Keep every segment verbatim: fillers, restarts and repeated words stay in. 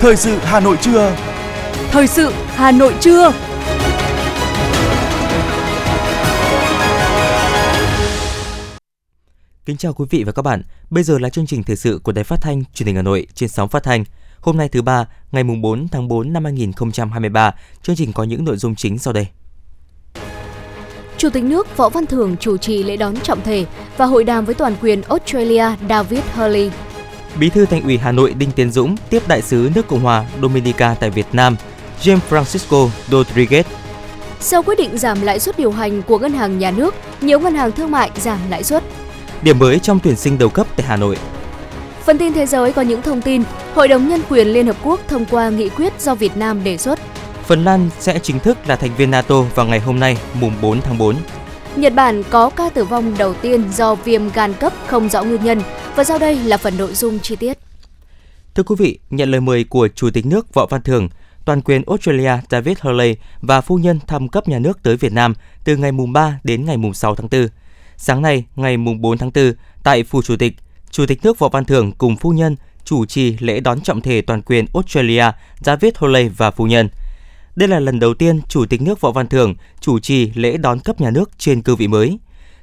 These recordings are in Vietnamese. Thời sự Hà Nội trưa. Thời sự Hà Nội trưa. Kính chào quý vị và các bạn. Bây giờ là chương trình thời sự của Đài Phát thanh Truyền hình Hà Nội trên sóng phát thanh. Hôm nay thứ ba, ngày bốn tháng tư năm hai nghìn không trăm hai mươi ba, chương trình có những nội dung chính sau đây. Chủ tịch nước Võ Văn Thưởng chủ trì lễ đón trọng thể và hội đàm với toàn quyền Australia David Hurley. Bí thư Thành ủy Hà Nội Đinh Tiến Dũng tiếp đại sứ nước Cộng hòa Dominica tại Việt Nam, James Francisco Rodriguez. Sau quyết định giảm lãi suất điều hành của ngân hàng nhà nước, nhiều ngân hàng thương mại giảm lãi suất. Điểm mới trong tuyển sinh đầu cấp tại Hà Nội. Phần tin thế giới có những thông tin, Hội đồng Nhân quyền Liên Hợp Quốc thông qua nghị quyết do Việt Nam đề xuất. Phần Lan sẽ chính thức là thành viên NATO vào ngày hôm nay, mùng bốn tháng tư. Nhật Bản có ca tử vong đầu tiên do viêm gan cấp không rõ nguyên nhân. Và sau đây là phần nội dung chi tiết. Thưa quý vị, nhận lời mời của Chủ tịch nước Võ Văn Thưởng, toàn quyền Australia David Hurley và phu nhân thăm cấp nhà nước tới Việt Nam từ ngày mùng ba đến ngày mùng sáu tháng tư. Sáng nay, ngày mùng bốn tháng tư, tại Phủ Chủ tịch, Chủ tịch nước Võ Văn Thưởng cùng phu nhân chủ trì lễ đón trọng thể toàn quyền Australia David Hurley và phu nhân. Đây là lần đầu tiên Chủ tịch nước Võ Văn Thưởng chủ trì lễ đón cấp nhà nước trên cương vị mới.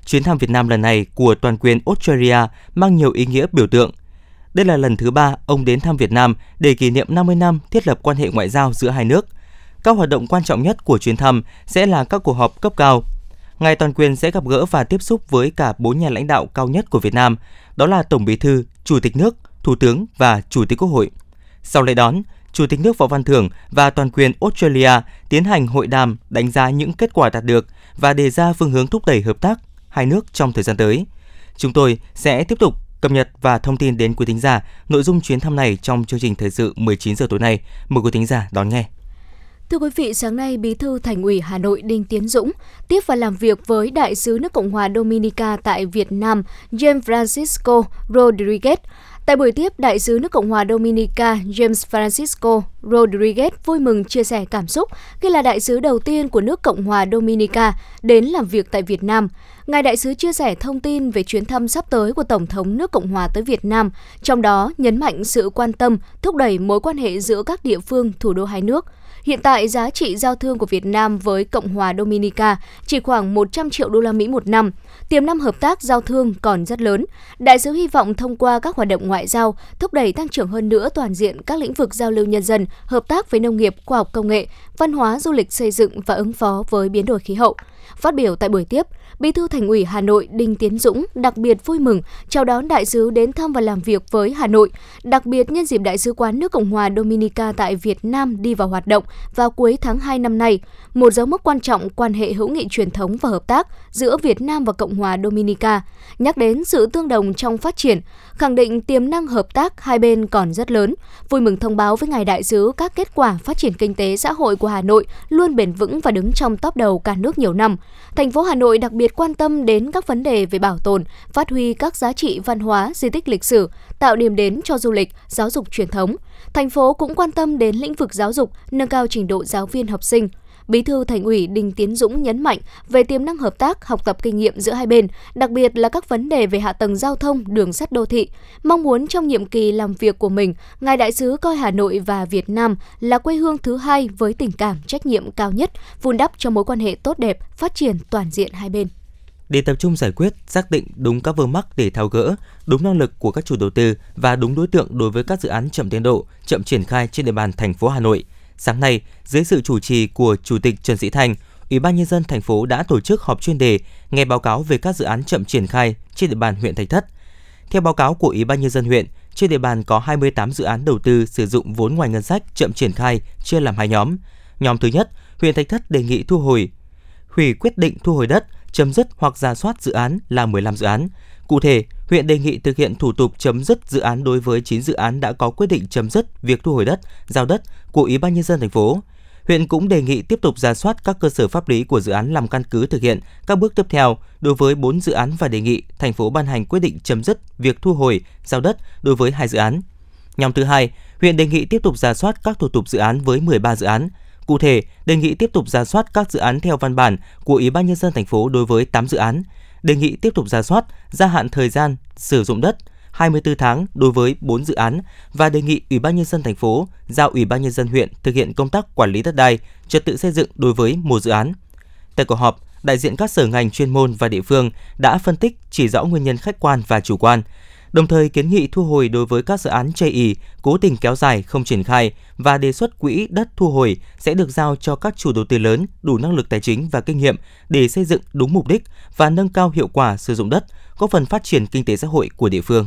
Chuyến thăm Việt Nam lần này của toàn quyền Australia mang nhiều ý nghĩa biểu tượng. Đây là lần thứ ba ông đến thăm Việt Nam để kỷ niệm năm mươi năm thiết lập quan hệ ngoại giao giữa hai nước. Các hoạt động quan trọng nhất của chuyến thăm sẽ là các cuộc họp cấp cao. Ngài toàn quyền sẽ gặp gỡ và tiếp xúc với cả bốn nhà lãnh đạo cao nhất của Việt Nam, đó là Tổng Bí thư, Chủ tịch nước, Thủ tướng và Chủ tịch Quốc hội. Sau lễ đón, Chủ tịch nước Võ Văn Thưởng và toàn quyền Australia tiến hành hội đàm đánh giá những kết quả đạt được và đề ra phương hướng thúc đẩy hợp tác hai nước trong thời gian tới. Chúng tôi sẽ tiếp tục cập nhật và thông tin đến quý thính giả nội dung chuyến thăm này trong chương trình thời sự mười chín giờ tối nay. Mời quý thính giả đón nghe. Thưa quý vị, sáng nay, Bí thư Thành ủy Hà Nội Đinh Tiến Dũng tiếp và làm việc với đại sứ nước Cộng hòa Dominica tại Việt Nam, James Francisco Rodriguez. Tại buổi tiếp, đại sứ nước Cộng hòa Dominica James Francisco Rodriguez vui mừng chia sẻ cảm xúc khi là đại sứ đầu tiên của nước Cộng hòa Dominica đến làm việc tại Việt Nam. Ngài đại sứ chia sẻ thông tin về chuyến thăm sắp tới của Tổng thống nước Cộng hòa tới Việt Nam, trong đó nhấn mạnh sự quan tâm thúc đẩy mối quan hệ giữa các địa phương, thủ đô hai nước. Hiện tại, giá trị giao thương của Việt Nam với Cộng hòa Dominica chỉ khoảng một trăm triệu đô la Mỹ một năm. Tiềm năng hợp tác giao thương còn rất lớn. Đại sứ hy vọng thông qua các hoạt động ngoại giao thúc đẩy tăng trưởng hơn nữa toàn diện các lĩnh vực giao lưu nhân dân, hợp tác với nông nghiệp, khoa học công nghệ, văn hóa, du lịch, xây dựng và ứng phó với biến đổi khí hậu. Phát biểu tại buổi tiếp, Bí thư Thành ủy Hà Nội Đinh Tiến Dũng đặc biệt vui mừng chào đón đại sứ đến thăm và làm việc với Hà Nội, đặc biệt nhân dịp Đại sứ quán nước Cộng hòa Dominica tại Việt Nam đi vào hoạt động vào cuối tháng hai năm nay, một dấu mốc quan trọng quan hệ hữu nghị truyền thống và hợp tác giữa Việt Nam và Cộng hòa Dominica, nhắc đến sự tương đồng trong phát triển, khẳng định tiềm năng hợp tác hai bên còn rất lớn, vui mừng thông báo với Ngài Đại sứ các kết quả phát triển kinh tế xã hội của Hà Nội luôn bền vững và đứng trong top đầu cả nước nhiều năm. Thành phố Hà Nội đặc biệt quan tâm đến các vấn đề về bảo tồn, phát huy các giá trị văn hóa, di tích lịch sử, tạo điểm đến cho du lịch, giáo dục truyền thống. Thành phố cũng quan tâm đến lĩnh vực giáo dục, nâng cao trình độ giáo viên học sinh. Bí thư Thành ủy Đinh Tiến Dũng nhấn mạnh về tiềm năng hợp tác, học tập kinh nghiệm giữa hai bên, đặc biệt là các vấn đề về hạ tầng giao thông, đường sắt đô thị. Mong muốn trong nhiệm kỳ làm việc của mình, Ngài Đại sứ coi Hà Nội và Việt Nam là quê hương thứ hai với tình cảm trách nhiệm cao nhất, vun đắp cho mối quan hệ tốt đẹp, phát triển toàn diện hai bên. Để tập trung giải quyết, xác định đúng các vướng mắc để tháo gỡ, đúng năng lực của các chủ đầu tư và đúng đối tượng đối với các dự án chậm tiến độ, chậm triển khai trên địa bàn thành phố Hà Nội. Sáng nay, dưới sự chủ trì của Chủ tịch Trần Sĩ Thành, Ủy ban Nhân dân thành phố đã tổ chức họp chuyên đề nghe báo cáo về các dự án chậm triển khai trên địa bàn huyện Thạch Thất. Theo báo cáo của Ủy ban Nhân dân huyện, trên địa bàn có hai mươi tám dự án đầu tư sử dụng vốn ngoài ngân sách chậm triển khai chia làm hai nhóm. Nhóm thứ nhất, huyện Thạch Thất đề nghị thu hồi, hủy quyết định thu hồi đất, chấm dứt hoặc rà soát dự án là mười lăm dự án. Cụ thể, huyện đề nghị thực hiện thủ tục chấm dứt dự án đối với chín dự án đã có quyết định chấm dứt việc thu hồi đất, giao đất của Ủy ban Nhân dân thành phố. Huyện cũng đề nghị tiếp tục rà soát các cơ sở pháp lý của dự án làm căn cứ thực hiện các bước tiếp theo đối với bốn dự án và đề nghị thành phố ban hành quyết định chấm dứt việc thu hồi, giao đất đối với hai dự án. Nhóm thứ hai, huyện đề nghị tiếp tục rà soát các thủ tục dự án với mười ba dự án. Cụ thể, đề nghị tiếp tục rà soát các dự án theo văn bản của Ủy ban Nhân dân thành phố đối với tám dự án. Đề nghị tiếp tục rà soát, gia hạn thời gian sử dụng đất, hai mươi tư tháng đối với bốn dự án và đề nghị Ủy ban Nhân dân thành phố giao Ủy ban Nhân dân huyện thực hiện công tác quản lý đất đai, trật tự xây dựng đối với một dự án. Tại cuộc họp, đại diện các sở ngành chuyên môn và địa phương đã phân tích chỉ rõ nguyên nhân khách quan và chủ quan, đồng thời kiến nghị thu hồi đối với các dự án chây ỳ, cố tình kéo dài, không triển khai và đề xuất quỹ đất thu hồi sẽ được giao cho các chủ đầu tư lớn đủ năng lực tài chính và kinh nghiệm để xây dựng đúng mục đích và nâng cao hiệu quả sử dụng đất, góp phần phát triển kinh tế xã hội của địa phương.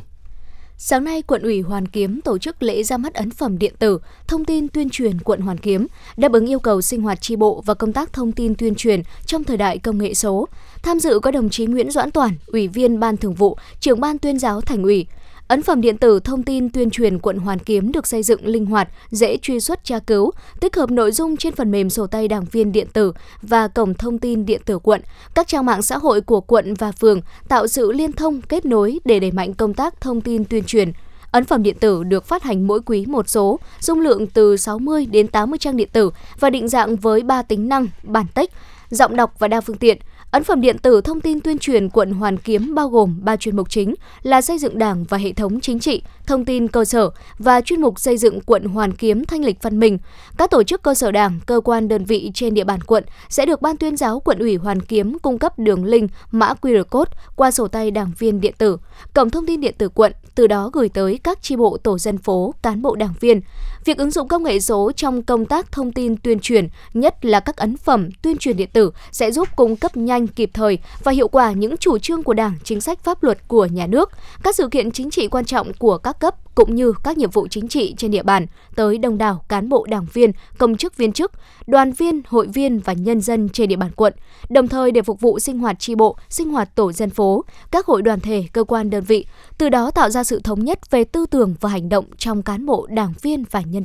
Sáng nay, quận ủy Hoàn Kiếm tổ chức lễ ra mắt ấn phẩm điện tử Thông tin tuyên truyền quận Hoàn Kiếm, đáp ứng yêu cầu sinh hoạt chi bộ và công tác thông tin tuyên truyền trong thời đại công nghệ số. Tham dự có đồng chí Nguyễn Doãn Toàn, Ủy viên Ban Thường vụ, Trưởng ban Tuyên giáo Thành ủy. Ấn phẩm điện tử Thông tin tuyên truyền quận Hoàn Kiếm được xây dựng linh hoạt, dễ truy xuất tra cứu, tích hợp nội dung trên phần mềm sổ tay đảng viên điện tử và cổng thông tin điện tử quận, các trang mạng xã hội của quận và phường, tạo sự liên thông, kết nối để đẩy mạnh công tác thông tin tuyên truyền. Ấn phẩm điện tử được phát hành mỗi quý một số, dung lượng từ sáu mươi đến tám mươi trang điện tử và định dạng với ba tính năng: bản text, giọng đọc và đa phương tiện. Ấn phẩm điện tử Thông tin tuyên truyền quận Hoàn Kiếm bao gồm ba chuyên mục chính là xây dựng Đảng và hệ thống chính trị, thông tin cơ sở và chuyên mục xây dựng quận Hoàn Kiếm thanh lịch văn minh. Các tổ chức cơ sở Đảng, cơ quan đơn vị trên địa bàn quận sẽ được Ban Tuyên giáo Quận ủy Hoàn Kiếm cung cấp đường link, mã quy rờ code qua sổ tay đảng viên điện tử, cổng thông tin điện tử quận, từ đó gửi tới các chi bộ, tổ dân phố, cán bộ đảng viên. Việc ứng dụng công nghệ số trong công tác thông tin tuyên truyền, nhất là các ấn phẩm tuyên truyền điện tử, sẽ giúp cung cấp nhanh, kịp thời và hiệu quả những chủ trương của Đảng, chính sách pháp luật của nhà nước, các sự kiện chính trị quan trọng của các cấp cũng như các nhiệm vụ chính trị trên địa bàn tới đông đảo cán bộ đảng viên, công chức viên chức, đoàn viên, hội viên và nhân dân trên địa bàn quận. Đồng thời để phục vụ sinh hoạt chi bộ, sinh hoạt tổ dân phố, các hội đoàn thể, cơ quan đơn vị, từ đó tạo ra sự thống nhất về tư tưởng và hành động trong cán bộ đảng viên và nhân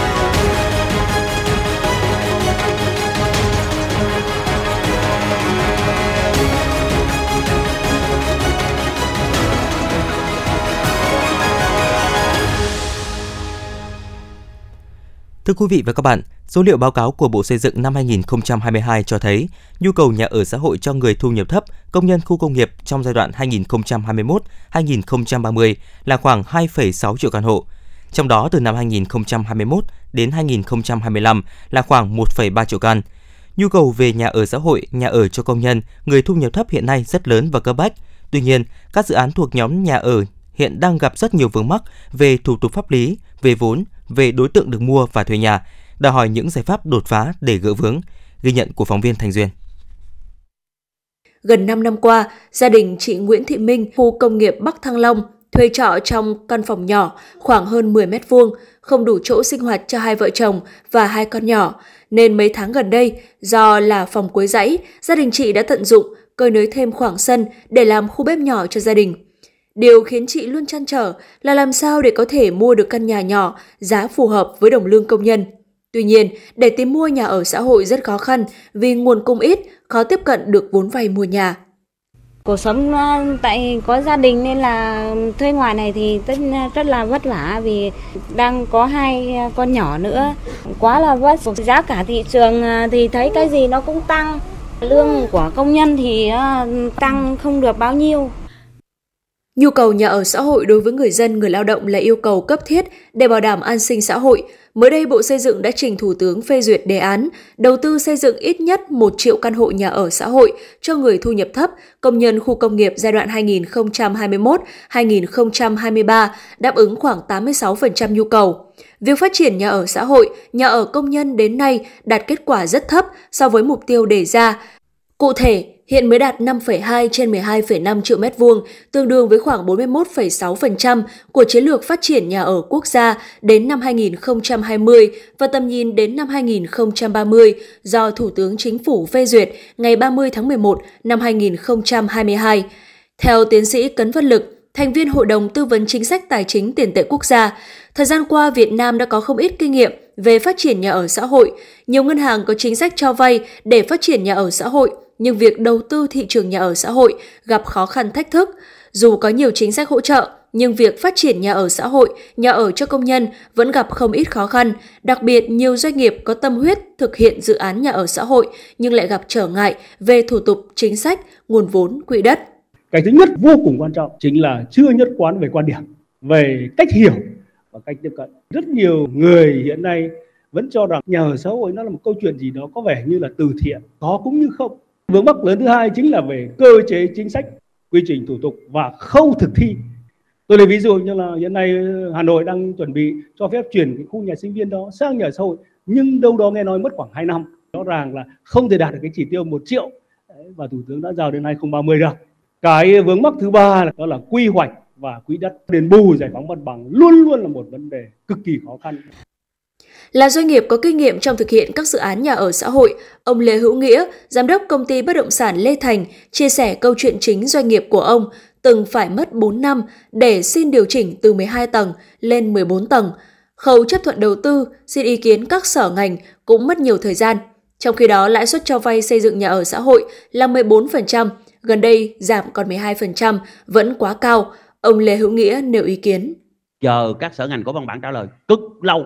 Thưa quý vị và các bạn, số liệu báo cáo của Bộ Xây dựng năm hai nghìn không trăm hai mươi hai cho thấy nhu cầu nhà ở xã hội cho người thu nhập thấp, công nhân khu công nghiệp trong giai đoạn hai nghìn không trăm hai mươi mốt đến hai nghìn không trăm ba mươi là khoảng hai phẩy sáu triệu căn hộ. Trong đó, từ năm hai nghìn không trăm hai mươi mốt đến hai nghìn không trăm hai mươi lăm là khoảng một phẩy ba triệu căn. Nhu cầu về nhà ở xã hội, nhà ở cho công nhân, người thu nhập thấp hiện nay rất lớn và cấp bách. Tuy nhiên, các dự án thuộc nhóm nhà ở hiện đang gặp rất nhiều vướng mắc về thủ tục pháp lý, về vốn, về đối tượng được mua và thuê nhà, đòi hỏi những giải pháp đột phá để gỡ vướng. Ghi nhận của phóng viên Thành Duyên. Gần năm năm qua, gia đình chị Nguyễn Thị Minh, khu công nghiệp Bắc Thăng Long, thuê trọ trong căn phòng nhỏ khoảng hơn mười mét vuông, không đủ chỗ sinh hoạt cho hai vợ chồng và hai con nhỏ, nên mấy tháng gần đây, do là phòng cuối dãy, gia đình chị đã tận dụng, cơi nới thêm khoảng sân để làm khu bếp nhỏ cho gia đình. Điều khiến chị luôn trăn trở là làm sao để có thể mua được căn nhà nhỏ, giá phù hợp với đồng lương công nhân. Tuy nhiên, để tìm mua nhà ở xã hội rất khó khăn vì nguồn cung ít, khó tiếp cận được vốn vay mua nhà. Cuộc sống tại có gia đình nên là thuê ngoài này thì rất là vất vả vì đang có hai con nhỏ nữa. Quá là vất, giá cả thị trường thì thấy cái gì nó cũng tăng. Lương của công nhân thì tăng không được bao nhiêu. Nhu cầu nhà ở xã hội đối với người dân, người lao động là yêu cầu cấp thiết để bảo đảm an sinh xã hội. Mới đây, Bộ Xây dựng đã trình Thủ tướng phê duyệt đề án đầu tư xây dựng ít nhất một triệu căn hộ nhà ở xã hội cho người thu nhập thấp, công nhân khu công nghiệp giai đoạn hai nghìn không trăm hai mươi mốt đến hai nghìn không trăm hai mươi ba, đáp ứng khoảng tám mươi sáu phần trăm nhu cầu. Việc phát triển nhà ở xã hội, nhà ở công nhân đến nay đạt kết quả rất thấp so với mục tiêu đề ra. Cụ thể, hiện mới đạt năm phẩy hai trên mười hai phẩy năm triệu mét vuông, tương đương với khoảng bốn mươi mốt phẩy sáu phần trăm của chiến lược phát triển nhà ở quốc gia đến năm hai nghìn không trăm hai mươi và tầm nhìn đến năm hai nghìn không trăm ba mươi do Thủ tướng Chính phủ phê duyệt ngày ba mươi tháng mười một năm hai nghìn không trăm hai mươi hai. Theo tiến sĩ Cấn Văn Lực, thành viên Hội đồng Tư vấn Chính sách Tài chính Tiền tệ Quốc gia, thời gian qua Việt Nam đã có không ít kinh nghiệm về phát triển nhà ở xã hội. Nhiều ngân hàng có chính sách cho vay để phát triển nhà ở xã hội, nhưng việc đầu tư thị trường nhà ở xã hội gặp khó khăn thách thức. Dù có nhiều chính sách hỗ trợ, nhưng việc phát triển nhà ở xã hội, nhà ở cho công nhân vẫn gặp không ít khó khăn. Đặc biệt, nhiều doanh nghiệp có tâm huyết thực hiện dự án nhà ở xã hội nhưng lại gặp trở ngại về thủ tục, chính sách, nguồn vốn, quỹ đất. Cái thứ nhất vô cùng quan trọng chính là chưa nhất quán về quan điểm, về cách hiểu và cách tiếp cận. Rất nhiều người hiện nay vẫn cho rằng nhà ở xã hội nó là một câu chuyện gì đó có vẻ như là từ thiện, có cũng như không. Vướng mắc lớn thứ hai chính là về cơ chế chính sách, quy trình thủ tục và khâu thực thi. Tôi lấy ví dụ như là hiện nay Hà Nội đang chuẩn bị cho phép chuyển cái khu nhà sinh viên đó sang nhà ở xã hội, nhưng đâu đó nghe nói mất khoảng hai năm. Rõ ràng là không thể đạt được cái chỉ tiêu một triệu và Thủ tướng đã giao đến hai không ba không được. Cái vướng mắc thứ ba là, đó là quy hoạch và quỹ đất, đền bù, giải phóng mặt bằng luôn luôn là một vấn đề cực kỳ khó khăn. Là doanh nghiệp có kinh nghiệm trong thực hiện các dự án nhà ở xã hội, ông Lê Hữu Nghĩa, giám đốc công ty bất động sản Lê Thành, chia sẻ câu chuyện chính doanh nghiệp của ông từng phải mất bốn năm để xin điều chỉnh từ mười hai tầng lên mười bốn tầng. Khâu chấp thuận đầu tư, xin ý kiến các sở ngành cũng mất nhiều thời gian. Trong khi đó, lãi suất cho vay xây dựng nhà ở xã hội là mười bốn phần trăm, gần đây giảm còn mười hai phần trăm, vẫn quá cao. Ông Lê Hữu Nghĩa nêu ý kiến. Chờ các sở ngành có văn bản trả lời cực lâu.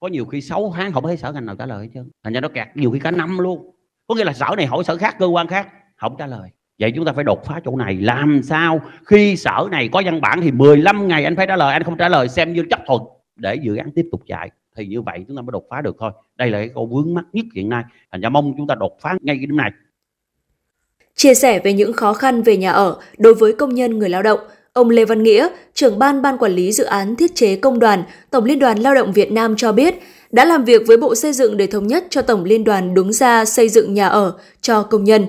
Có nhiều khi sáu tháng không thấy sở ngành nào trả lời hết trơn. Thành ra nó kẹt nhiều khi cả năm luôn. Có nghĩa là sở này hỏi sở khác, cơ quan khác không trả lời. Vậy chúng ta phải đột phá chỗ này. Làm sao khi sở này có văn bản thì mười lăm ngày anh phải trả lời. Anh không trả lời xem như chấp thuận để dự án tiếp tục chạy. Thì như vậy chúng ta mới đột phá được thôi. Đây là cái câu vướng mắc nhất hiện nay. Thành ra mong chúng ta đột phá ngay cái điểm này. Chia sẻ về những khó khăn về nhà ở đối với công nhân người lao động, ông Lê Văn Nghĩa, trưởng ban Ban Quản lý Dự án Thiết chế Công đoàn, Tổng Liên đoàn Lao động Việt Nam cho biết, đã làm việc với Bộ Xây dựng để thống nhất cho Tổng Liên đoàn đứng ra xây dựng nhà ở cho công nhân.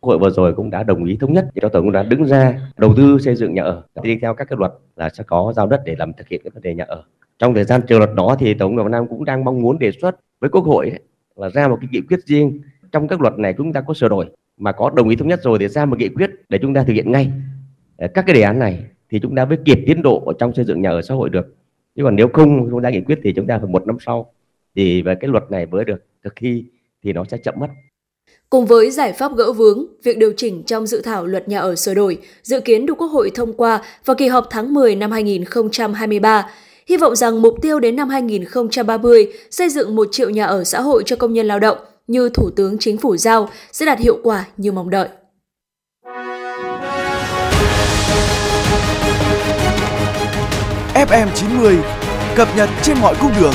Hội vừa rồi cũng đã đồng ý thống nhất cho Tổng Liên đoàn đứng ra đầu tư xây dựng nhà ở. Đi theo các cái luật là sẽ có giao đất để làm thực hiện các vấn đề nhà ở. Trong thời gian chờ luật đó thì Tổng Liên đoàn Việt Nam cũng đang mong muốn đề xuất với Quốc hội ấy, là ra một cái nghị quyết riêng. Trong các luật này chúng ta có sửa đổi mà có đồng ý thống nhất rồi thì ra một nghị quyết để chúng ta thực hiện ngay. Các cái đề án này thì chúng ta mới kịp tiến độ ở trong xây dựng nhà ở xã hội được. Chứ còn nếu không chúng ta nghị quyết thì chúng ta phải một năm sau thì về cái luật này mới được thực thi thì nó sẽ chậm mất. Cùng với giải pháp gỡ vướng, việc điều chỉnh trong dự thảo luật nhà ở sửa đổi dự kiến được Quốc hội thông qua vào kỳ họp tháng mười năm hai nghìn không trăm hai mươi ba. Hy vọng rằng mục tiêu đến năm hai nghìn không trăm ba mươi xây dựng một triệu nhà ở xã hội cho công nhân lao động như Thủ tướng Chính phủ giao sẽ đạt hiệu quả như mong đợi. ép em chín mươi cập nhật trên mọi cung đường.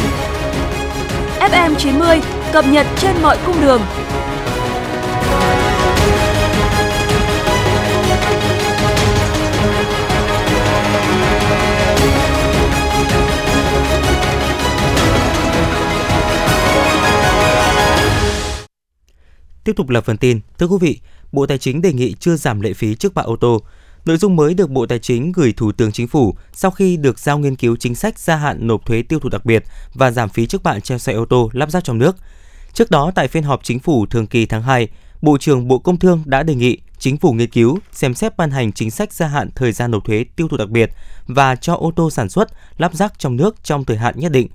ép em chín mươi cập nhật trên mọi cung đường. Tiếp tục là phần tin. Thưa quý vị, Bộ Tài chính đề nghị chưa giảm lệ phí trước bạ ô tô. Nội dung mới được Bộ Tài chính gửi Thủ tướng Chính phủ sau khi được giao nghiên cứu chính sách gia hạn nộp thuế tiêu thụ đặc biệt và giảm phí trước bạ treo xe ô tô lắp ráp trong nước. Trước đó, tại phiên họp Chính phủ thường kỳ tháng hai, Bộ trưởng Bộ Công Thương đã đề nghị Chính phủ nghiên cứu, xem xét ban hành chính sách gia hạn thời gian nộp thuế tiêu thụ đặc biệt và cho ô tô sản xuất, lắp ráp trong nước trong thời hạn nhất định.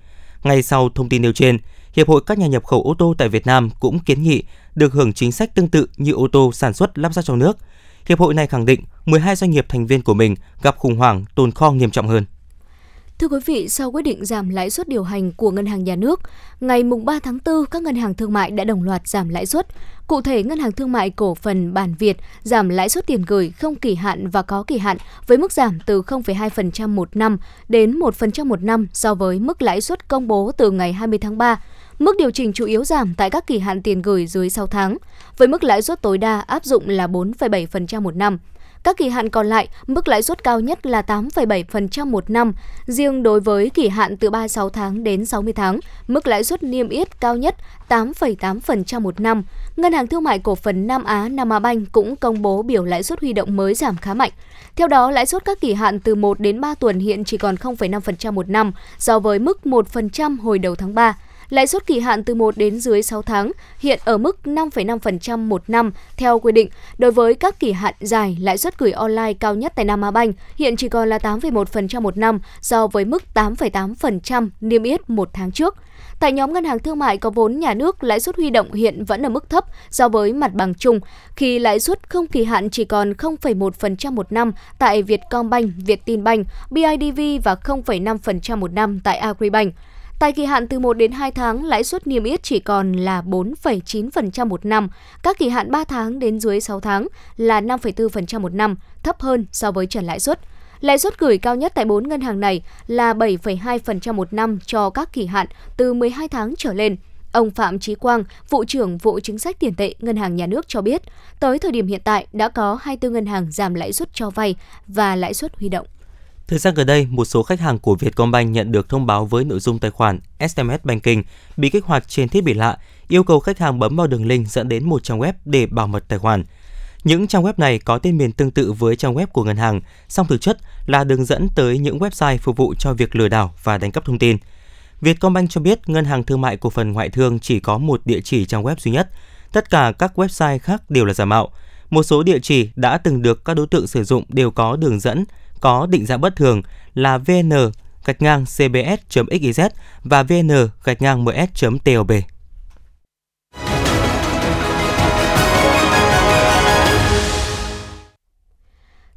Ngay sau thông tin nêu trên, Hiệp hội các nhà nhập khẩu ô tô tại Việt Nam cũng kiến nghị được hưởng chính sách tương tự như ô tô sản xuất, lắp ráp trong nước. Hiệp hội này khẳng định mười hai doanh nghiệp thành viên của mình gặp khủng hoảng tồn kho nghiêm trọng hơn. Thưa quý vị, sau quyết định giảm lãi suất điều hành của Ngân hàng Nhà nước, ngày ba tháng tư, các ngân hàng thương mại đã đồng loạt giảm lãi suất. Cụ thể, Ngân hàng Thương mại Cổ phần Bản Việt giảm lãi suất tiền gửi không kỳ hạn và có kỳ hạn với mức giảm từ không phẩy hai phần trăm một năm đến một phần trăm một năm so với mức lãi suất công bố từ ngày hai mươi tháng ba. Mức điều chỉnh chủ yếu giảm tại các kỳ hạn tiền gửi dưới sáu tháng, với mức lãi suất tối đa áp dụng là bốn phẩy bảy phần trăm một năm. Các kỳ hạn còn lại, mức lãi suất cao nhất là tám phẩy bảy phần trăm một năm. Riêng đối với kỳ hạn từ ba mươi sáu tháng đến sáu mươi tháng, mức lãi suất niêm yết cao nhất tám phẩy tám phần trăm một năm. Ngân hàng Thương mại Cổ phần Nam Á Nam Á Banh cũng công bố biểu lãi suất huy động mới giảm khá mạnh. Theo đó, lãi suất các kỳ hạn từ một đến ba tuần hiện chỉ còn không phẩy năm phần trăm một năm so với mức một phần trăm hồi đầu tháng ba. Lãi suất kỳ hạn từ một đến dưới sáu tháng hiện ở mức năm phẩy năm phần trăm một năm theo quy định. Đối với các kỳ hạn dài, lãi suất gửi online cao nhất tại Nam Á Banh hiện chỉ còn là tám phẩy một phần trăm một năm so với mức tám phẩy tám phần trăm niêm yết một tháng trước. Tại nhóm ngân hàng thương mại có vốn nhà nước, lãi suất huy động hiện vẫn ở mức thấp so với mặt bằng chung, khi lãi suất không kỳ hạn chỉ còn không phẩy một phần trăm một năm tại Vietcombank, Vietinbank, bê i đê vê và không phẩy năm phần trăm một năm tại Agribank. Tại kỳ hạn từ một đến hai tháng, lãi suất niêm yết chỉ còn là bốn phẩy chín phần trăm một năm, các kỳ hạn ba tháng đến dưới sáu tháng là năm phẩy bốn phần trăm một năm, thấp hơn so với trần lãi suất. Lãi suất gửi cao nhất tại bốn ngân hàng này là bảy phẩy hai phần trăm một năm cho các kỳ hạn từ mười hai tháng trở lên. Ông Phạm Trí Quang, vụ trưởng vụ chính sách tiền tệ Ngân hàng Nhà nước cho biết, tới thời điểm hiện tại đã có hai mươi tư ngân hàng giảm lãi suất cho vay và lãi suất huy động. Thời gian gần đây, một số khách hàng của Vietcombank nhận được thông báo với nội dung tài khoản ét em ét Banking bị kích hoạt trên thiết bị lạ, yêu cầu khách hàng bấm vào đường link dẫn đến một trang web để bảo mật tài khoản. Những trang web này có tên miền tương tự với trang web của ngân hàng, song thực chất là đường dẫn tới những website phục vụ cho việc lừa đảo và đánh cắp thông tin. Vietcombank cho biết ngân hàng thương mại cổ phần ngoại thương chỉ có một địa chỉ trang web duy nhất. Tất cả các website khác đều là giả mạo. Một số địa chỉ đã từng được các đối tượng sử dụng đều có đường dẫn có định dạng bất thường là vn gạch ngang cbs chấm xyz và vn gạch ngang ms chấm tob.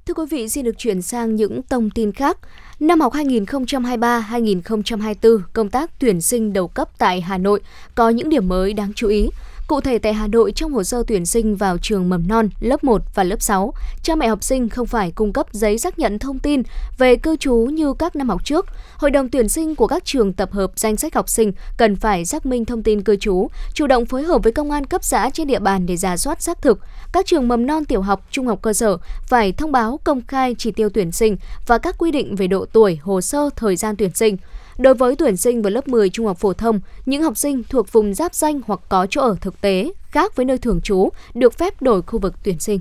Thưa quý vị, xin được chuyển sang những thông tin khác. Năm học hai nghìn không trăm hai mươi ba hai nghìn không trăm hai mươi tư, công tác tuyển sinh đầu cấp tại Hà Nội có những điểm mới đáng chú ý. Cụ thể tại Hà Nội, trong hồ sơ tuyển sinh vào trường mầm non, lớp một và lớp sáu, cha mẹ học sinh không phải cung cấp giấy xác nhận thông tin về cư trú như các năm học trước. Hội đồng tuyển sinh của các trường tập hợp danh sách học sinh cần phải xác minh thông tin cư trú, chủ động phối hợp với công an cấp xã trên địa bàn để rà soát xác thực. Các trường mầm non, tiểu học, trung học cơ sở phải thông báo công khai chỉ tiêu tuyển sinh và các quy định về độ tuổi, hồ sơ, thời gian tuyển sinh. Đối với tuyển sinh vào lớp mười trung học phổ thông, những học sinh thuộc vùng giáp ranh hoặc có chỗ ở thực tế khác với nơi thường trú được phép đổi khu vực tuyển sinh.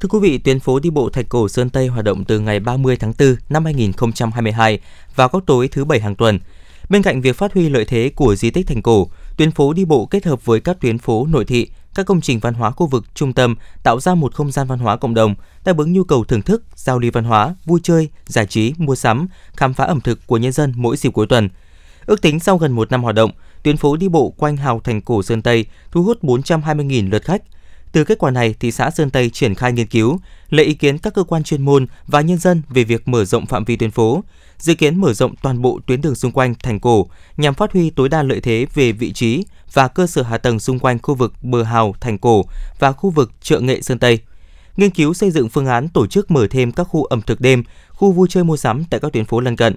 Thưa quý vị, tuyến phố đi bộ Thạch Cổ Sơn Tây hoạt động từ ngày ba mươi tháng tư năm hai nghìn không trăm hai mươi hai vào các tối thứ Bảy hàng tuần. Bên cạnh việc phát huy lợi thế của di tích thành cổ, tuyến phố đi bộ kết hợp với các tuyến phố nội thị, các công trình văn hóa khu vực trung tâm tạo ra một không gian văn hóa cộng đồng, đáp ứng nhu cầu thưởng thức, giao lưu văn hóa, vui chơi, giải trí, mua sắm, khám phá ẩm thực của nhân dân mỗi dịp cuối tuần. Ước tính sau gần một năm hoạt động, tuyến phố đi bộ quanh hào thành cổ Sơn Tây thu hút bốn trăm hai mươi nghìn lượt khách. Từ kết quả này, thị xã Sơn Tây triển khai nghiên cứu, lấy ý kiến các cơ quan chuyên môn và nhân dân về việc mở rộng phạm vi tuyến phố, dự kiến mở rộng toàn bộ tuyến đường xung quanh thành cổ nhằm phát huy tối đa lợi thế về vị trí và cơ sở hạ tầng xung quanh khu vực bờ hào thành cổ và khu vực chợ nghệ Sơn Tây. Nghiên cứu xây dựng phương án tổ chức mở thêm các khu ẩm thực đêm, khu vui chơi mua sắm tại các tuyến phố lân cận.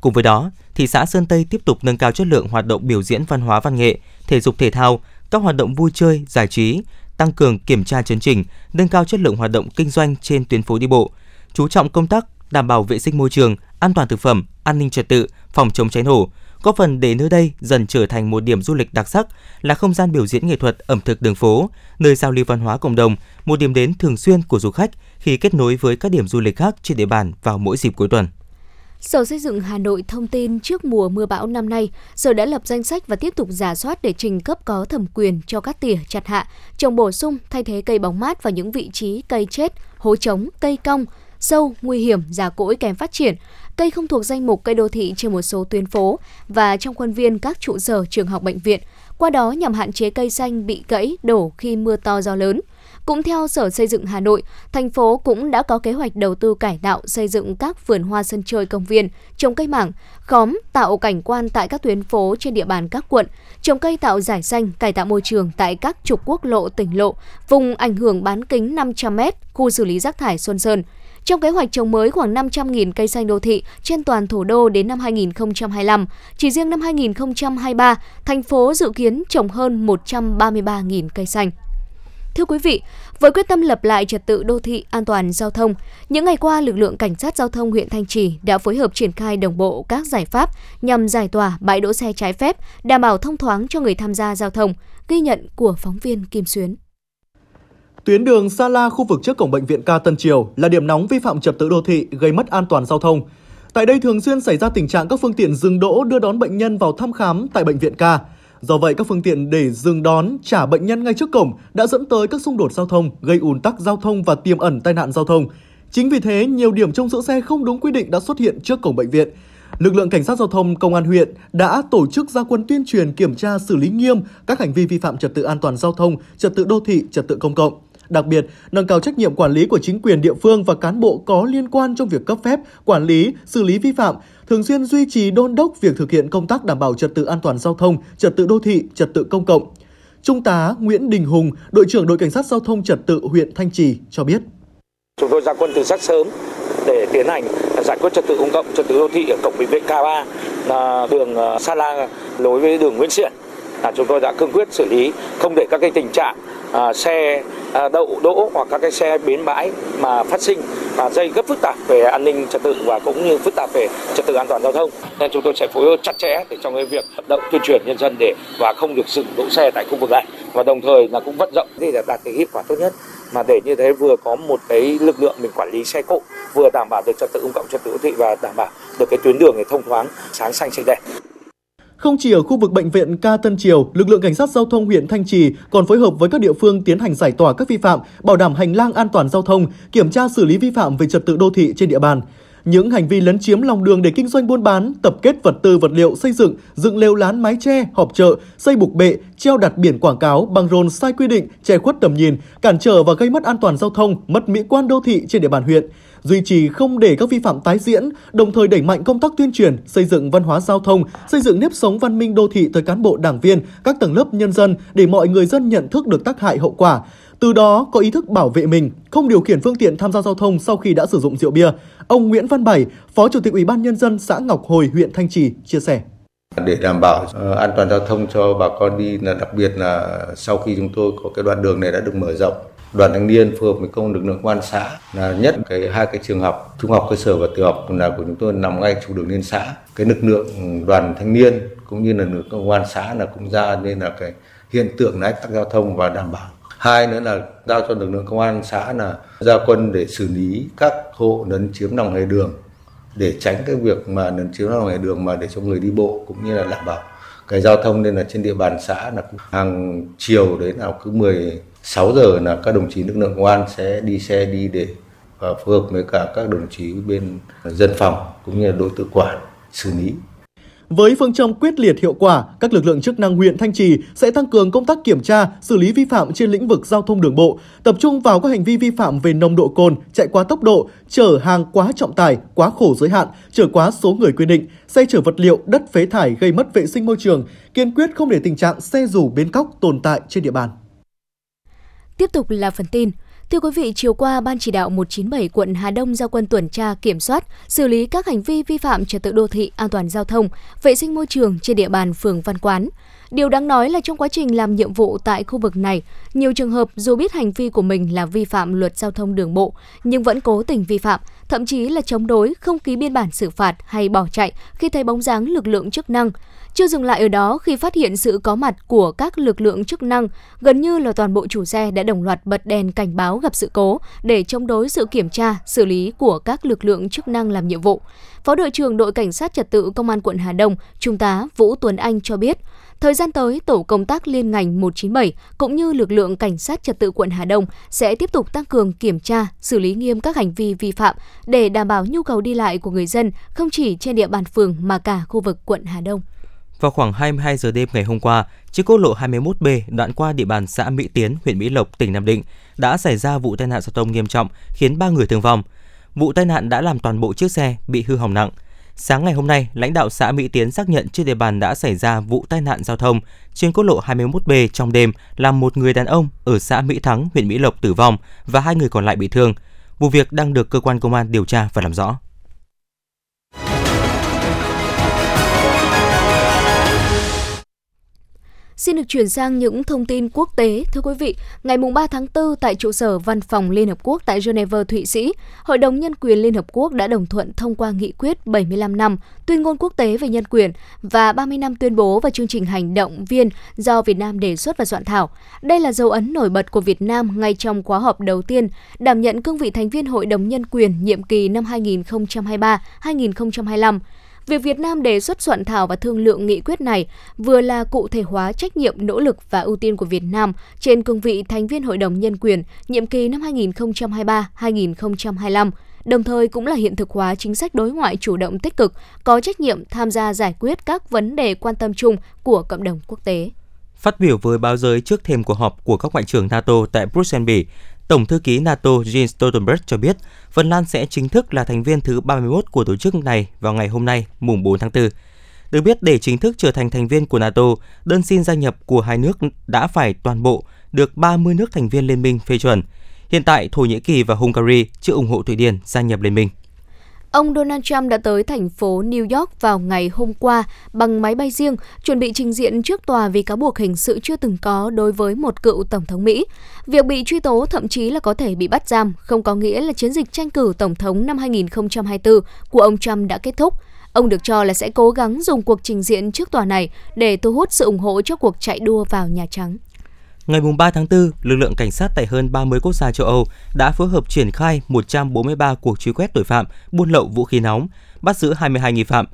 Cùng với đó, thị xã Sơn Tây tiếp tục nâng cao chất lượng hoạt động biểu diễn văn hóa văn nghệ, thể dục thể thao, các hoạt động vui chơi, giải trí, tăng cường kiểm tra chấn chỉnh, nâng cao chất lượng hoạt động kinh doanh trên tuyến phố đi bộ, chú trọng công tác đảm bảo vệ sinh môi trường, an toàn thực phẩm, an ninh trật tự, phòng chống cháy nổ, góp phần để nơi đây dần trở thành một điểm du lịch đặc sắc, là không gian biểu diễn nghệ thuật ẩm thực đường phố, nơi giao lưu văn hóa cộng đồng, một điểm đến thường xuyên của du khách khi kết nối với các điểm du lịch khác trên địa bàn vào mỗi dịp cuối tuần. Sở Xây dựng Hà Nội thông tin trước mùa mưa bão năm nay, Sở đã lập danh sách và tiếp tục rà soát để trình cấp có thẩm quyền cho cắt tỉa, chặt hạ, trồng bổ sung, thay thế cây bóng mát vào những vị trí cây chết, hố trống, cây cong, sâu, nguy hiểm, già cỗi kém phát triển, cây không thuộc danh mục cây đô thị trên một số tuyến phố và trong khuôn viên các trụ sở trường học, bệnh viện. Qua đó nhằm hạn chế cây xanh bị gãy, đổ khi mưa to gió lớn. Cũng theo Sở Xây dựng Hà Nội, thành phố cũng đã có kế hoạch đầu tư cải tạo, xây dựng các vườn hoa, sân chơi, công viên, trồng cây mảng, khóm tạo cảnh quan tại các tuyến phố trên địa bàn các quận, trồng cây tạo rải xanh, cải tạo môi trường tại các trục quốc lộ, tỉnh lộ, vùng ảnh hưởng bán kính năm trăm mét, khu xử lý rác thải Xuân Sơn. Trong kế hoạch trồng mới khoảng năm trăm nghìn cây xanh đô thị trên toàn thủ đô đến năm hai nghìn không trăm hai mươi lăm, chỉ riêng năm hai nghìn không trăm hai mươi ba, thành phố dự kiến trồng hơn một trăm ba mươi ba nghìn cây xanh. Thưa quý vị, với quyết tâm lập lại trật tự đô thị, an toàn giao thông, những ngày qua, lực lượng cảnh sát giao thông huyện Thanh Trì đã phối hợp triển khai đồng bộ các giải pháp nhằm giải tỏa bãi đỗ xe trái phép, đảm bảo thông thoáng cho người tham gia giao thông, ghi nhận của phóng viên Kim Xuyến. Tuyến đường Sa La khu vực trước cổng bệnh viện Ca Tân Triều là điểm nóng vi phạm trật tự đô thị, gây mất an toàn giao thông. Tại đây thường xuyên xảy ra tình trạng các phương tiện dừng đỗ đưa đón bệnh nhân vào thăm khám tại bệnh viện Ca. Do vậy, các phương tiện để dừng đón, trả bệnh nhân ngay trước cổng đã dẫn tới các xung đột giao thông, gây ùn tắc giao thông và tiềm ẩn tai nạn giao thông. Chính vì thế, nhiều điểm trông giữ xe không đúng quy định đã xuất hiện trước cổng bệnh viện. Lực lượng cảnh sát giao thông, công an huyện đã tổ chức ra quân tuyên truyền, kiểm tra, xử lý nghiêm các hành vi vi phạm trật tự an toàn giao thông, trật tự đô thị, trật tự công cộng. Đặc biệt, nâng cao trách nhiệm quản lý của chính quyền địa phương và cán bộ có liên quan trong việc cấp phép, quản lý, xử lý vi phạm, thường xuyên duy trì đôn đốc việc thực hiện công tác đảm bảo trật tự an toàn giao thông, trật tự đô thị, trật tự công cộng. Trung tá Nguyễn Đình Hùng, đội trưởng đội cảnh sát giao thông trật tự huyện Thanh Trì cho biết. Chúng tôi ra quân từ rất sớm để tiến hành giải quyết trật tự công cộng, trật tự đô thị ở cổng bệnh viện K ba, là đường Sa La nối với đường Nguyễn Xiển. À, chúng tôi đã cương quyết xử lý, không để các cái tình trạng à, xe à, đậu đỗ hoặc các cái xe bến bãi mà phát sinh và gây rất phức tạp về an ninh trật tự và cũng như phức tạp về trật tự an toàn giao thông. Nên chúng tôi sẽ phối hợp chặt chẽ để trong cái việc vận động tuyên truyền nhân dân để và không được dừng đỗ xe tại khu vực này, và đồng thời là cũng vận rộng để đạt cái hiệu quả tốt nhất, mà để như thế vừa có một cái lực lượng mình quản lý xe cộ, vừa đảm bảo được trật tự công cộng, trật tự đô thị và đảm bảo được cái tuyến đường để thông thoáng, sáng xanh sạch đẹp. Không chỉ ở khu vực bệnh viện Ca Tân Triều, lực lượng cảnh sát giao thông huyện Thanh Trì còn phối hợp với các địa phương tiến hành giải tỏa các vi phạm, bảo đảm hành lang an toàn giao thông, kiểm tra xử lý vi phạm về trật tự đô thị trên địa bàn. Những hành vi lấn chiếm lòng đường để kinh doanh buôn bán, tập kết vật tư vật liệu xây dựng, dựng lều lán mái tre, họp chợ, xây bục bệ, treo đặt biển quảng cáo, băng rôn sai quy định, che khuất tầm nhìn, cản trở và gây mất an toàn giao thông, mất mỹ quan đô thị trên địa bàn huyện. Duy trì không để các vi phạm tái diễn, đồng thời đẩy mạnh công tác tuyên truyền, xây dựng văn hóa giao thông, xây dựng nếp sống văn minh đô thị tới cán bộ đảng viên, các tầng lớp nhân dân để mọi người dân nhận thức được tác hại hậu quả. Từ đó có ý thức bảo vệ mình, không điều khiển phương tiện tham gia giao thông sau khi đã sử dụng rượu bia. Ông Nguyễn Văn Bảy, Phó Chủ tịch Ủy ban Nhân dân xã Ngọc Hồi, huyện Thanh Trì chia sẻ. Để đảm bảo an toàn giao thông cho bà con đi, là đặc biệt là sau khi chúng tôi có cái đoạn đường này đã được mở rộng, đoàn thanh niên phối hợp với công lực lượng công an xã là nhất cái hai cái trường học trung học cơ sở và tiểu học là của chúng tôi nằm ngay trục đường liên xã. Cái lực lượng đoàn thanh niên cũng như là lực lượng công an xã là cũng ra nên là cái hiện tượng ách tắc giao thông và đảm bảo. Hai nữa là giao cho lực lượng công an xã là ra quân để xử lý các hộ lấn chiếm lòng lề đường, để tránh cái việc mà lấn chiếm lòng lề đường mà để cho người đi bộ cũng như là đảm bảo cái giao thông. Nên là trên địa bàn xã là hàng chiều đấy là cứ mười sáu giờ là các đồng chí lực lượng công an sẽ đi xe đi để và phối hợp với cả các đồng chí bên dân phòng cũng như là đội tự quản xử lý. Với phương châm quyết liệt hiệu quả, các lực lượng chức năng huyện Thanh Trì sẽ tăng cường công tác kiểm tra, xử lý vi phạm trên lĩnh vực giao thông đường bộ, tập trung vào các hành vi vi phạm về nồng độ cồn, chạy quá tốc độ, chở hàng quá trọng tải, quá khổ giới hạn, chở quá số người quy định, xe chở vật liệu, đất phế thải gây mất vệ sinh môi trường, kiên quyết không để tình trạng xe dù bến cóc tồn tại trên địa bàn. Tiếp tục là phần tin. Thưa quý vị, chiều qua, Ban chỉ đạo một chín bảy quận Hà Đông ra quân tuần tra kiểm soát, xử lý các hành vi vi phạm trật tự đô thị, an toàn giao thông, vệ sinh môi trường trên địa bàn phường Văn Quán. Điều đáng nói là trong quá trình làm nhiệm vụ tại khu vực này, nhiều trường hợp dù biết hành vi của mình là vi phạm luật giao thông đường bộ nhưng vẫn cố tình vi phạm, thậm chí là chống đối, không ký biên bản xử phạt hay bỏ chạy khi thấy bóng dáng lực lượng chức năng. Chưa dừng lại ở đó, khi phát hiện sự có mặt của các lực lượng chức năng, gần như là toàn bộ chủ xe đã đồng loạt bật đèn cảnh báo gặp sự cố để chống đối sự kiểm tra, xử lý của các lực lượng chức năng làm nhiệm vụ. Phó đội trưởng đội cảnh sát trật tự công an quận Hà Đông, Trung tá Vũ Tuấn Anh cho biết, thời gian tới, tổ công tác liên ngành một chín bảy cũng như lực lượng cảnh sát trật tự quận Hà Đông sẽ tiếp tục tăng cường kiểm tra, xử lý nghiêm các hành vi vi phạm để đảm bảo nhu cầu đi lại của người dân không chỉ trên địa bàn phường mà cả khu vực quận Hà Đông. Vào khoảng hai mươi hai giờ đêm ngày hôm qua, trên quốc lộ hai mươi mốt B đoạn qua địa bàn xã Mỹ Tiến, huyện Mỹ Lộc, tỉnh Nam Định đã xảy ra vụ tai nạn giao thông nghiêm trọng khiến ba người thương vong. Vụ tai nạn đã làm toàn bộ chiếc xe bị hư hỏng nặng. Sáng ngày hôm nay, lãnh đạo xã Mỹ Tiến xác nhận trên địa bàn đã xảy ra vụ tai nạn giao thông trên quốc lộ hai mươi mốt B trong đêm làm một người đàn ông ở xã Mỹ Thắng, huyện Mỹ Lộc tử vong và hai người còn lại bị thương. Vụ việc đang được cơ quan công an điều tra và làm rõ. Xin được chuyển sang những thông tin quốc tế. Thưa quý vị, ngày ba tháng tư tại trụ sở Văn phòng Liên Hợp Quốc tại Geneva, Thụy Sĩ, Hội đồng Nhân quyền Liên Hợp Quốc đã đồng thuận thông qua nghị quyết bảy mươi lăm năm Tuyên ngôn quốc tế về nhân quyền và ba mươi năm tuyên bố và chương trình hành động viên do Việt Nam đề xuất và soạn thảo. Đây là dấu ấn nổi bật của Việt Nam ngay trong khóa họp đầu tiên, đảm nhận cương vị thành viên Hội đồng Nhân quyền nhiệm kỳ năm hai nghìn không trăm hai mươi ba đến hai nghìn không trăm hai mươi lăm. Việc Việt Nam đề xuất soạn thảo và thương lượng nghị quyết này vừa là cụ thể hóa trách nhiệm, nỗ lực và ưu tiên của Việt Nam trên cương vị thành viên Hội đồng Nhân quyền nhiệm kỳ năm hai nghìn không trăm hai mươi ba đến hai nghìn không trăm hai mươi lăm, đồng thời cũng là hiện thực hóa chính sách đối ngoại chủ động tích cực, có trách nhiệm tham gia giải quyết các vấn đề quan tâm chung của cộng đồng quốc tế. Phát biểu với báo giới trước thềm cuộc họp của các ngoại trưởng NATO tại Bruxelles, Bỉ, Tổng thư ký NATO Jens Stoltenberg cho biết Phần Lan sẽ chính thức là thành viên thứ ba mươi mốt của tổ chức này vào ngày hôm nay, mùng bốn tháng tư. Được biết, để chính thức trở thành thành viên của NATO, đơn xin gia nhập của hai nước đã phải toàn bộ được ba mươi nước thành viên liên minh phê chuẩn. Hiện tại, Thổ Nhĩ Kỳ và Hungary chưa ủng hộ Thụy Điển gia nhập liên minh. Ông Donald Trump đã tới thành phố New York vào ngày hôm qua bằng máy bay riêng, chuẩn bị trình diện trước tòa vì cáo buộc hình sự chưa từng có đối với một cựu Tổng thống Mỹ. Việc bị truy tố, thậm chí là có thể bị bắt giam, không có nghĩa là chiến dịch tranh cử Tổng thống năm hai nghìn không trăm hai mươi tư của ông Trump đã kết thúc. Ông được cho là sẽ cố gắng dùng cuộc trình diện trước tòa này để thu hút sự ủng hộ cho cuộc chạy đua vào Nhà Trắng. Ngày ba tháng tư, lực lượng cảnh sát tại hơn ba mươi quốc gia châu Âu đã phối hợp triển khai một trăm bốn mươi ba cuộc truy quét tội phạm, buôn lậu vũ khí nóng, bắt giữ hai mươi hai nghi phạm.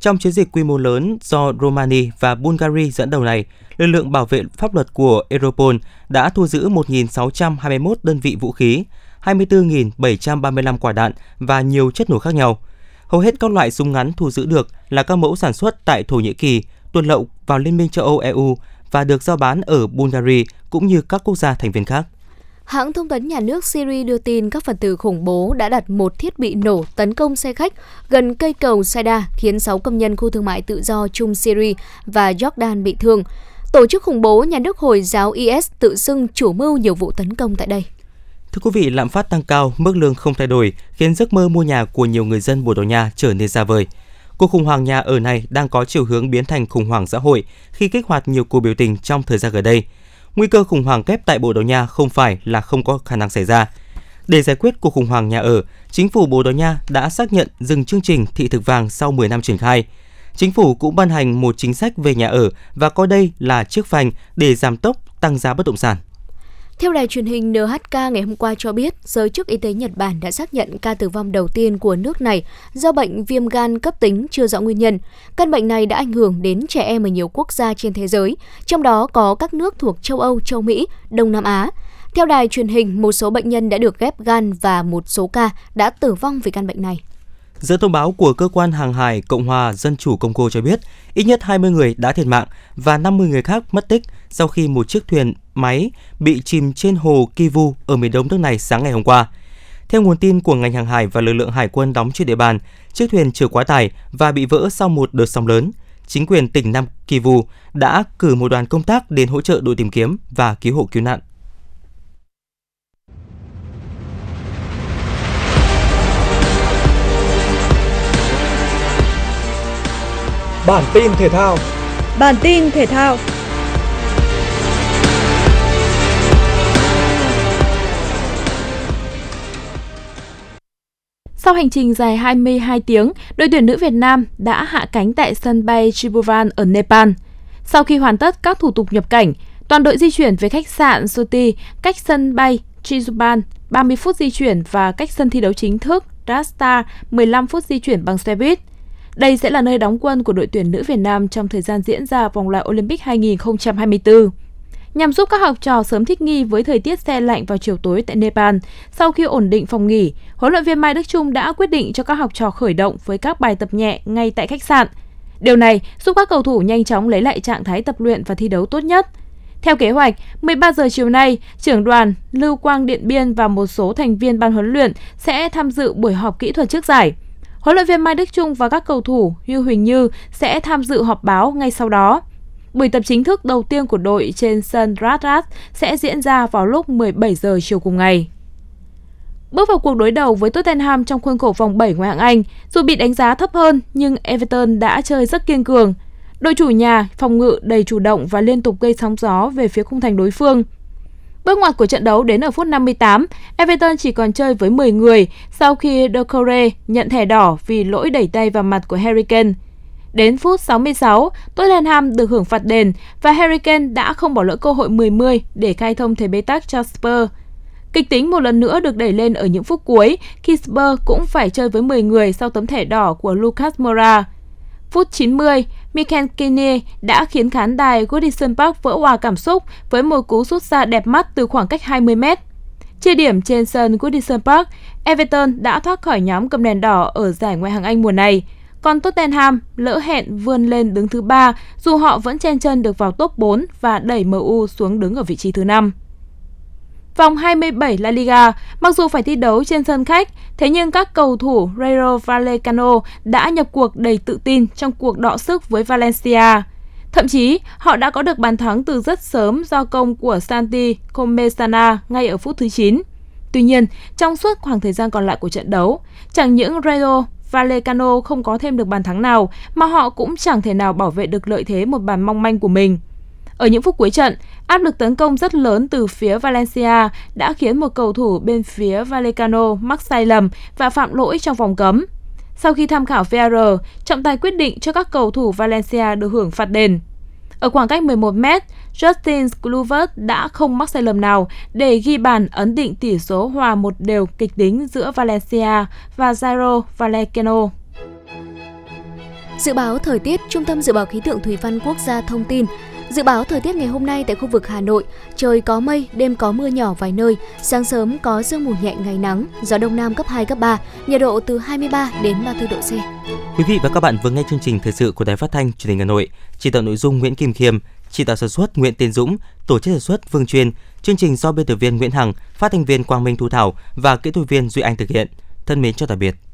Trong chiến dịch quy mô lớn do Romania và Bulgaria dẫn đầu này, lực lượng bảo vệ pháp luật của Europol đã thu giữ một nghìn sáu trăm hai mươi mốt đơn vị vũ khí, hai mươi tư nghìn bảy trăm ba mươi lăm quả đạn và nhiều chất nổ khác nhau. Hầu hết các loại súng ngắn thu giữ được là các mẫu sản xuất tại Thổ Nhĩ Kỳ, tuồn lậu vào Liên minh châu Âu E U, và được giao bán ở Bulgaria cũng như các quốc gia thành viên khác. Hãng thông tấn nhà nước Syria đưa tin các phần tử khủng bố đã đặt một thiết bị nổ tấn công xe khách gần cây cầu Saida, khiến sáu công nhân khu thương mại tự do Trung Syria và Jordan bị thương. Tổ chức khủng bố nhà nước Hồi giáo I S tự xưng chủ mưu nhiều vụ tấn công tại đây. Thưa quý vị, lạm phát tăng cao, mức lương không thay đổi, khiến giấc mơ mua nhà của nhiều người dân Bồ Đào Nha trở nên xa vời. Cuộc khủng hoảng nhà ở này đang có chiều hướng biến thành khủng hoảng xã hội khi kích hoạt nhiều cuộc biểu tình trong thời gian gần đây. Nguy cơ khủng hoảng kép tại Bồ Đào Nha không phải là không có khả năng xảy ra. Để giải quyết cuộc khủng hoảng nhà ở, chính phủ Bồ Đào Nha đã xác nhận dừng chương trình thị thực vàng sau mười năm triển khai. Chính phủ cũng ban hành một chính sách về nhà ở và coi đây là chiếc phanh để giảm tốc tăng giá bất động sản. Theo đài truyền hình en hát ca ngày hôm qua cho biết, giới chức y tế Nhật Bản đã xác nhận ca tử vong đầu tiên của nước này do bệnh viêm gan cấp tính chưa rõ nguyên nhân. Căn bệnh này đã ảnh hưởng đến trẻ em ở nhiều quốc gia trên thế giới, trong đó có các nước thuộc châu Âu, châu Mỹ, Đông Nam Á. Theo đài truyền hình, một số bệnh nhân đã được ghép gan và một số ca đã tử vong vì căn bệnh này. Dẫn thông báo của Cơ quan Hàng hải Cộng hòa Dân chủ Congo cho biết, ít nhất hai mươi người đã thiệt mạng và năm mươi người khác mất tích sau khi một chiếc thuyền máy bị chìm trên hồ Kivu ở miền đông nước này sáng ngày hôm qua. Theo nguồn tin của ngành hàng hải và lực lượng hải quân đóng trên địa bàn, chiếc thuyền chở quá tải và bị vỡ sau một đợt sóng lớn. Chính quyền tỉnh Nam Kivu đã cử một đoàn công tác đến hỗ trợ đội tìm kiếm và cứu hộ cứu nạn. Bản tin thể thao. Bản tin thể thao. Sau hành trình dài hai mươi hai tiếng, đội tuyển nữ Việt Nam đã hạ cánh tại sân bay Tribhuvan ở Nepal. Sau khi hoàn tất các thủ tục nhập cảnh, toàn đội di chuyển về khách sạn Soti cách sân bay Tribhuvan ba mươi phút di chuyển và cách sân thi đấu chính thức Rasta mười lăm phút di chuyển bằng xe buýt. Đây sẽ là nơi đóng quân của đội tuyển nữ Việt Nam trong thời gian diễn ra vòng loại Olympic hai nghìn không trăm hai mươi tư. Nhằm giúp các học trò sớm thích nghi với thời tiết se lạnh vào chiều tối tại Nepal, sau khi ổn định phòng nghỉ, huấn luyện viên Mai Đức Trung đã quyết định cho các học trò khởi động với các bài tập nhẹ ngay tại khách sạn. Điều này giúp các cầu thủ nhanh chóng lấy lại trạng thái tập luyện và thi đấu tốt nhất. Theo kế hoạch, mười ba giờ chiều nay, trưởng đoàn Lưu Quang Điện Biên và một số thành viên ban huấn luyện sẽ tham dự buổi họp kỹ thuật trước giải. Huấn luyện viên Mai Đức Trung và các cầu thủ Hưu Huỳnh Như sẽ tham dự họp báo ngay sau đó. Buổi tập chính thức đầu tiên của đội trên sân Ratrat sẽ diễn ra vào lúc mười bảy giờ chiều cùng ngày. Bước vào cuộc đối đầu với Tottenham trong khuôn khổ vòng bảy Ngoại hạng Anh, dù bị đánh giá thấp hơn nhưng Everton đã chơi rất kiên cường. Đội chủ nhà phòng ngự đầy chủ động và liên tục gây sóng gió về phía khung thành đối phương. Bước ngoặt của trận đấu đến ở phút năm mươi tám, Everton chỉ còn chơi với mười người sau khi Doucouré nhận thẻ đỏ vì lỗi đẩy tay vào mặt của Harry Kane. Đến phút sáu mươi sáu, Tottenham được hưởng phạt đền và Harry Kane đã không bỏ lỡ cơ hội mười mười để khai thông thế bế tắc cho Spurs. Kịch tính một lần nữa được đẩy lên ở những phút cuối khi Spurs cũng phải chơi với mười người sau tấm thẻ đỏ của Lucas Moura. Phút chín mươi, Michael Keane đã khiến khán đài Goodison Park vỡ òa cảm xúc với một cú sút xa đẹp mắt từ khoảng cách hai mươi mét. Chia điểm trên sân Goodison Park, Everton đã thoát khỏi nhóm cầm đèn đỏ ở giải Ngoại hạng Anh mùa này. Còn Tottenham lỡ hẹn vươn lên đứng thứ ba dù họ vẫn chen chân được vào top bốn và đẩy em u xuống đứng ở vị trí thứ năm. Vòng hai mươi bảy La Liga, mặc dù phải thi đấu trên sân khách, thế nhưng các cầu thủ Rayo Vallecano đã nhập cuộc đầy tự tin trong cuộc đọ sức với Valencia. Thậm chí, họ đã có được bàn thắng từ rất sớm do công của Santi Comesana ngay ở phút thứ chín. Tuy nhiên, trong suốt khoảng thời gian còn lại của trận đấu, chẳng những Rayo Vallecano không có thêm được bàn thắng nào mà họ cũng chẳng thể nào bảo vệ được lợi thế một bàn mong manh của mình. Ở những phút cuối trận, áp lực tấn công rất lớn từ phía Valencia đã khiến một cầu thủ bên phía Vallecano mắc sai lầm và phạm lỗi trong vòng cấm. Sau khi tham khảo vê a rờ, trọng tài quyết định cho các cầu thủ Valencia được hưởng phạt đền. Ở khoảng cách mười một mét, Justin Kluivert đã không mắc sai lầm nào để ghi bàn ấn định tỷ số hòa một đều kịch tính giữa Valencia và Rayo Vallecano. Dự báo thời tiết, Trung tâm Dự báo Khí tượng Thủy văn Quốc gia thông tin. Dự báo thời tiết ngày hôm nay tại khu vực Hà Nội, trời có mây, đêm có mưa nhỏ vài nơi, sáng sớm có sương mù nhẹ, ngày nắng, gió đông nam cấp hai, cấp ba, nhiệt độ từ hai mươi ba đến ba mươi tư độ C. Quý vị và các bạn vừa nghe chương trình thời sự của Đài Phát thanh Truyền hình Hà Nội, chỉ đạo nội dung Nguyễn Kim Khiêm, chỉ đạo sản xuất Nguyễn Tiến Dũng, tổ chức sản xuất Vương Chuyên, chương trình do biên tập viên Nguyễn Hằng, phát thanh viên Quang Minh Thu Thảo và kỹ thuật viên Duy Anh thực hiện. Thân mến chào tạm biệt.